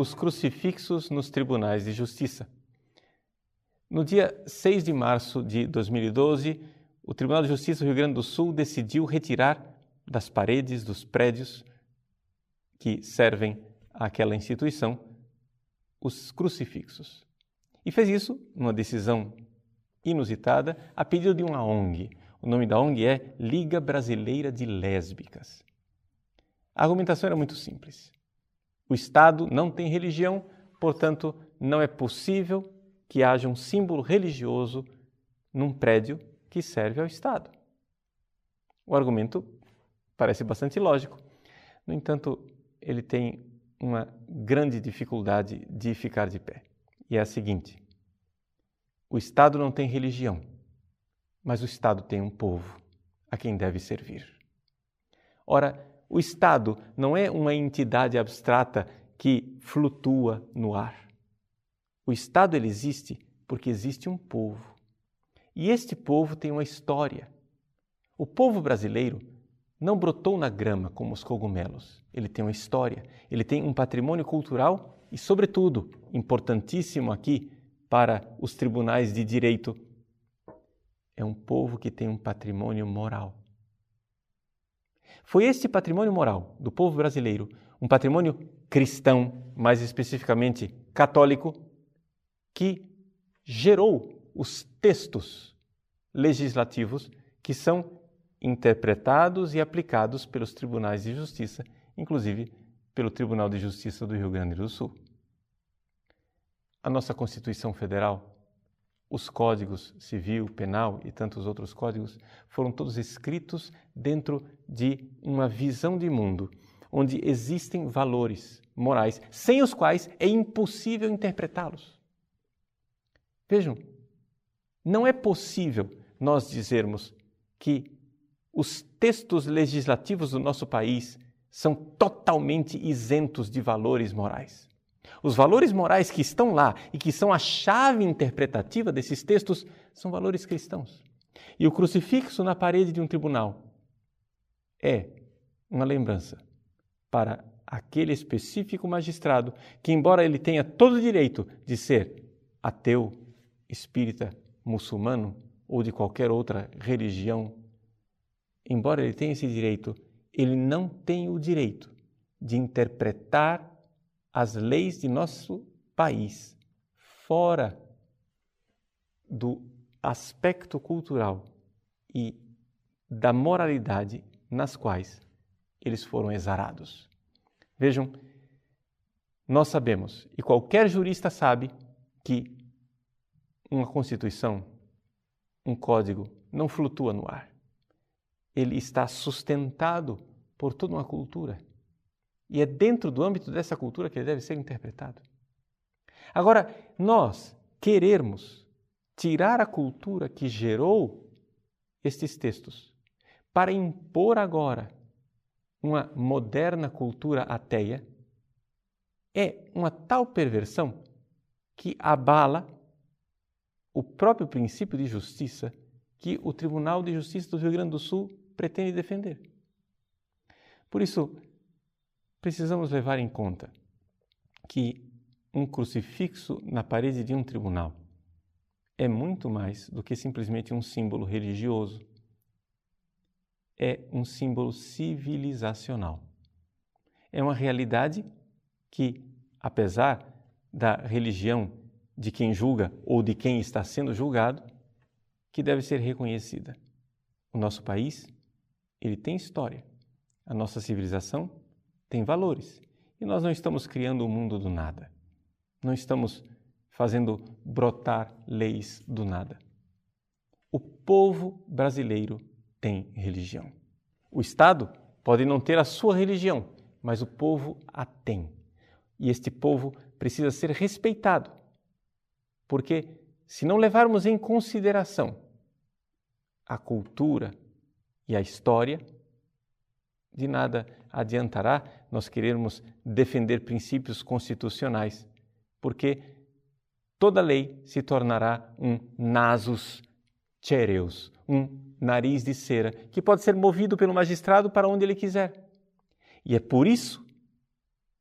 os crucifixos nos tribunais de justiça. No dia 6 de março de 2012, o Tribunal de Justiça do Rio Grande do Sul decidiu retirar das paredes dos prédios que servem àquela instituição os crucifixos. E fez isso numa decisão inusitada a pedido de uma ONG. O nome da ONG é Liga Brasileira de Lésbicas. A argumentação era muito simples. O Estado não tem religião, portanto, não é possível que haja um símbolo religioso num prédio que serve ao Estado. O argumento parece bastante lógico. No entanto, ele tem uma grande dificuldade de ficar de pé. E é a seguinte: o Estado não tem religião, mas o Estado tem um povo a quem deve servir. Ora, o Estado não é uma entidade abstrata que flutua no ar. O Estado ele existe porque existe um povo. E este povo tem uma história. O povo brasileiro não brotou na grama como os cogumelos. Ele tem uma história, ele tem um patrimônio cultural e, sobretudo, importantíssimo aqui para os tribunais de direito, é um povo que tem um patrimônio moral. Foi este patrimônio moral do povo brasileiro, um patrimônio cristão, mais especificamente católico, que gerou os textos legislativos que são interpretados e aplicados pelos tribunais de justiça, inclusive pelo Tribunal de Justiça do Rio Grande do Sul. A nossa Constituição Federal, os códigos civil, penal e tantos outros códigos foram todos escritos dentro de uma visão de mundo, onde existem valores morais, sem os quais é impossível interpretá-los. Vejam, não é possível nós dizermos que os textos legislativos do nosso país são totalmente isentos de valores morais. Os valores morais que estão lá e que são a chave interpretativa desses textos são valores cristãos. E o crucifixo na parede de um tribunal é uma lembrança para aquele específico magistrado que, embora ele tenha todo o direito de ser ateu, espírita, muçulmano ou de qualquer outra religião, embora ele tenha esse direito, ele não tem o direito de interpretar as leis de nosso país fora do aspecto cultural e da moralidade nas quais eles foram exarados. Vejam, nós sabemos, e qualquer jurista sabe, que uma Constituição, um código, não flutua no ar. Ele está sustentado por toda uma cultura. E é dentro do âmbito dessa cultura que ele deve ser interpretado. Agora, nós querermos tirar a cultura que gerou estes textos para impor agora uma moderna cultura ateia é uma tal perversão que abala o próprio princípio de justiça que o Tribunal de Justiça do Rio Grande do Sul pretende defender. Por isso, precisamos levar em conta que um crucifixo na parede de um tribunal é muito mais do que simplesmente um símbolo religioso. É um símbolo civilizacional. É uma realidade que, apesar da religião de quem julga ou de quem está sendo julgado, que deve ser reconhecida. O nosso país, ele tem história. A nossa civilização tem valores. E nós não estamos criando o mundo do nada. Não estamos fazendo brotar leis do nada. O povo brasileiro tem religião. O Estado pode não ter a sua religião, mas o povo a tem. E este povo precisa ser respeitado. Porque se não levarmos em consideração a cultura e a história, de nada adiantará nós querermos defender princípios constitucionais, porque toda lei se tornará um nasus cereus, um nariz de cera, que pode ser movido pelo magistrado para onde ele quiser. E é por isso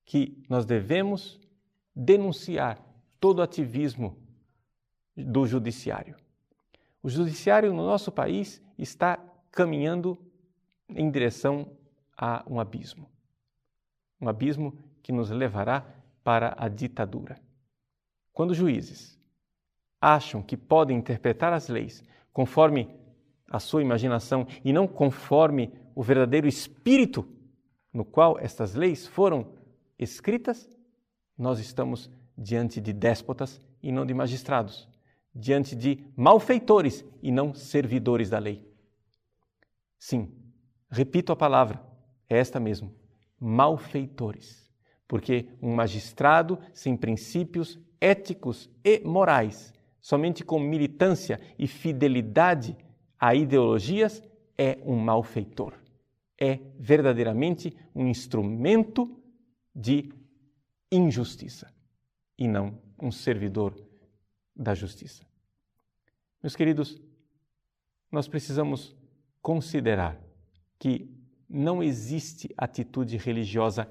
que nós devemos denunciar todo o ativismo do judiciário. O judiciário no nosso país está caminhando em direção a um abismo que nos levará para a ditadura. Quando juízes acham que podem interpretar as leis conforme a sua imaginação e não conforme o verdadeiro espírito no qual estas leis foram escritas, nós estamos diante de déspotas e não de magistrados, diante de malfeitores e não servidores da lei. Sim, repito a palavra, é esta mesmo, malfeitores, porque um magistrado sem princípios éticos e morais, somente com militância e fidelidade a ideologias, é um malfeitor, é verdadeiramente um instrumento de injustiça e não um servidor da justiça. Meus queridos, nós precisamos considerar que não existe atitude religiosa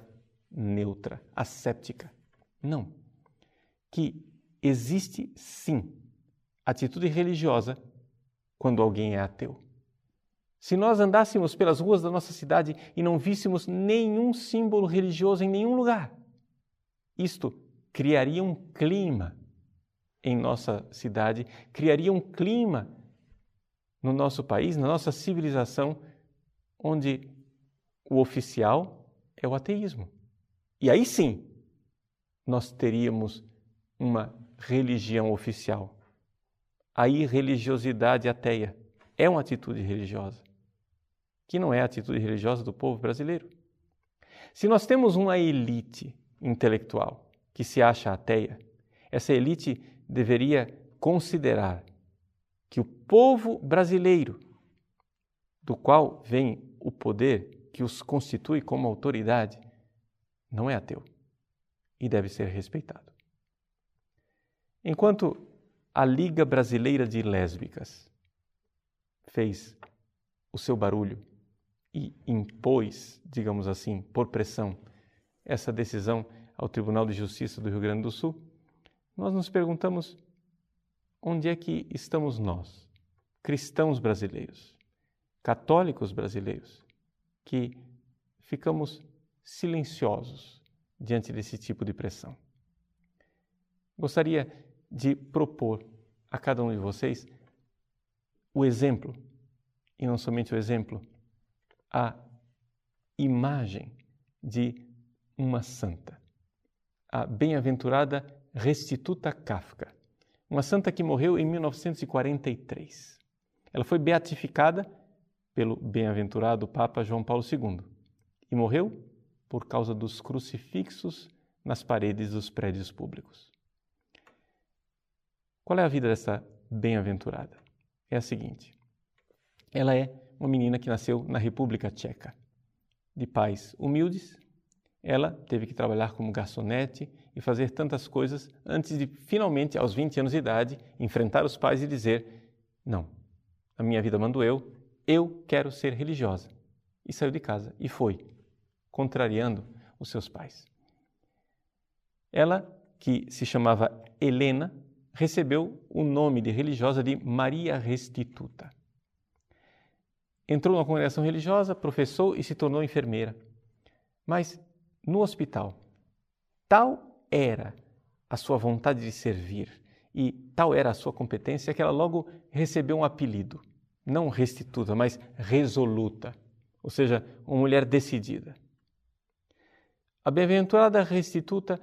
neutra, asséptica. Não. Que existe, sim, atitude religiosa quando alguém é ateu. Se nós andássemos pelas ruas da nossa cidade e não víssemos nenhum símbolo religioso em nenhum lugar, isto criaria um clima em nossa cidade, criaria um clima no nosso país, na nossa civilização, onde o oficial é o ateísmo. E aí sim, nós teríamos uma religião oficial. A irreligiosidade ateia é uma atitude religiosa, que não é a atitude religiosa do povo brasileiro. Se nós temos uma elite intelectual que se acha ateia, essa elite deveria considerar que o povo brasileiro, do qual vem o poder que os constitui como autoridade, não é ateu e deve ser respeitado. Enquanto a Liga Brasileira de Lésbicas fez o seu barulho e impôs, digamos assim, por pressão, essa decisão ao Tribunal de Justiça do Rio Grande do Sul, nós nos perguntamos onde é que estamos nós, cristãos brasileiros, católicos brasileiros, que ficamos silenciosos diante desse tipo de pressão. Gostaria de propor a cada um de vocês o exemplo, e não somente o exemplo, a imagem de uma santa, a bem-aventurada Restituta Kafka, uma santa que morreu em 1943. Ela foi beatificada pelo bem-aventurado Papa João Paulo II e morreu por causa dos crucifixos nas paredes dos prédios públicos. Qual é a vida dessa bem-aventurada? É a seguinte: ela é uma menina que nasceu na República Tcheca, de pais humildes. Ela teve que trabalhar como garçonete e fazer tantas coisas antes de, finalmente, aos 20 anos de idade, enfrentar os pais e dizer: não, a minha vida mando eu quero ser religiosa. E saiu de casa e foi, contrariando os seus pais. Ela, que se chamava Helena, recebeu o nome de religiosa de Maria Restituta. Entrou numa congregação religiosa, professou e se tornou enfermeira. Mas, no hospital, tal era a sua vontade de servir e tal era a sua competência que ela logo recebeu um apelido, não Restituta, mas Resoluta, ou seja, uma mulher decidida. A bem-aventurada Restituta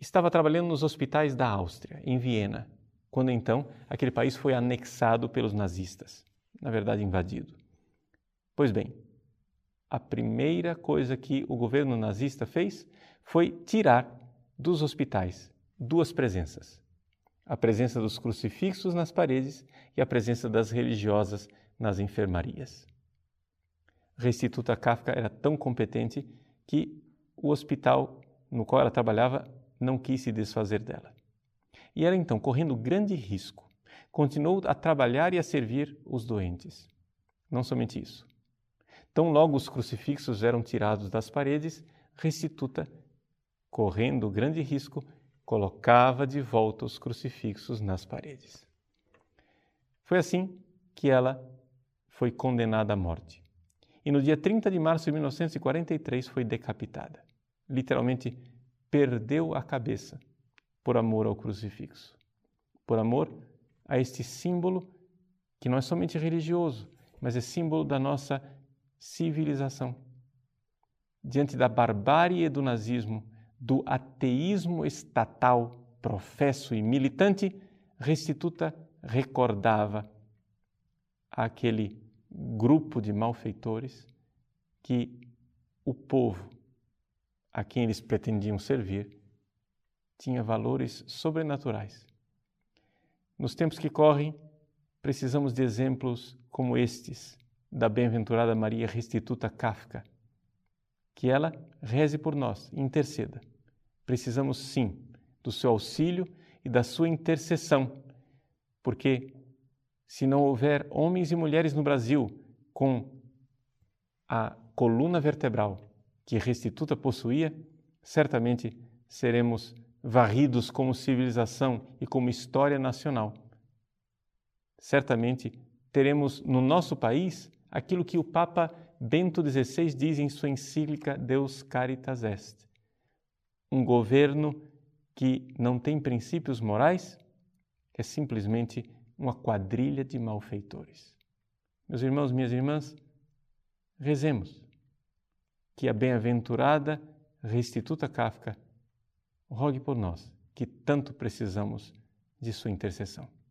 estava trabalhando nos hospitais da Áustria, em Viena, quando então aquele país foi anexado pelos nazistas, na verdade invadido. Pois bem, a primeira coisa que o governo nazista fez foi tirar dos hospitais duas presenças: a presença dos crucifixos nas paredes e a presença das religiosas nas enfermarias. Restituta Kafka era tão competente que o hospital no qual ela trabalhava não quis se desfazer dela. E ela então, correndo grande risco, continuou a trabalhar e a servir os doentes. Não somente isso. Tão logo os crucifixos eram tirados das paredes, Restituta, correndo grande risco, colocava de volta os crucifixos nas paredes. Foi assim que ela foi condenada à morte. E no dia 30 de março de 1943 foi decapitada. Literalmente, perdeu a cabeça por amor ao crucifixo, por amor a este símbolo que não é somente religioso, mas é símbolo da nossa civilização. Diante da barbárie do nazismo, do ateísmo estatal, professo e militante, Restituta recordava aquele grupo de malfeitores que o povo a quem eles pretendiam servir tinha valores sobrenaturais. Nos tempos que correm, precisamos de exemplos como estes, da bem-aventurada Maria Restituta Kafka. Que ela reze por nós, interceda. Precisamos sim do seu auxílio e da sua intercessão, porque se não houver homens e mulheres no Brasil com a coluna vertebral que Restituta possuía, certamente seremos varridos como civilização e como história nacional. Certamente teremos no nosso país aquilo que o Papa Bento XVI diz em sua encíclica Deus Caritas Est, um governo que não tem princípios morais, é simplesmente uma quadrilha de malfeitores. Meus irmãos, minhas irmãs, rezemos que a bem-aventurada Restituta Kafka rogue por nós, que tanto precisamos de sua intercessão.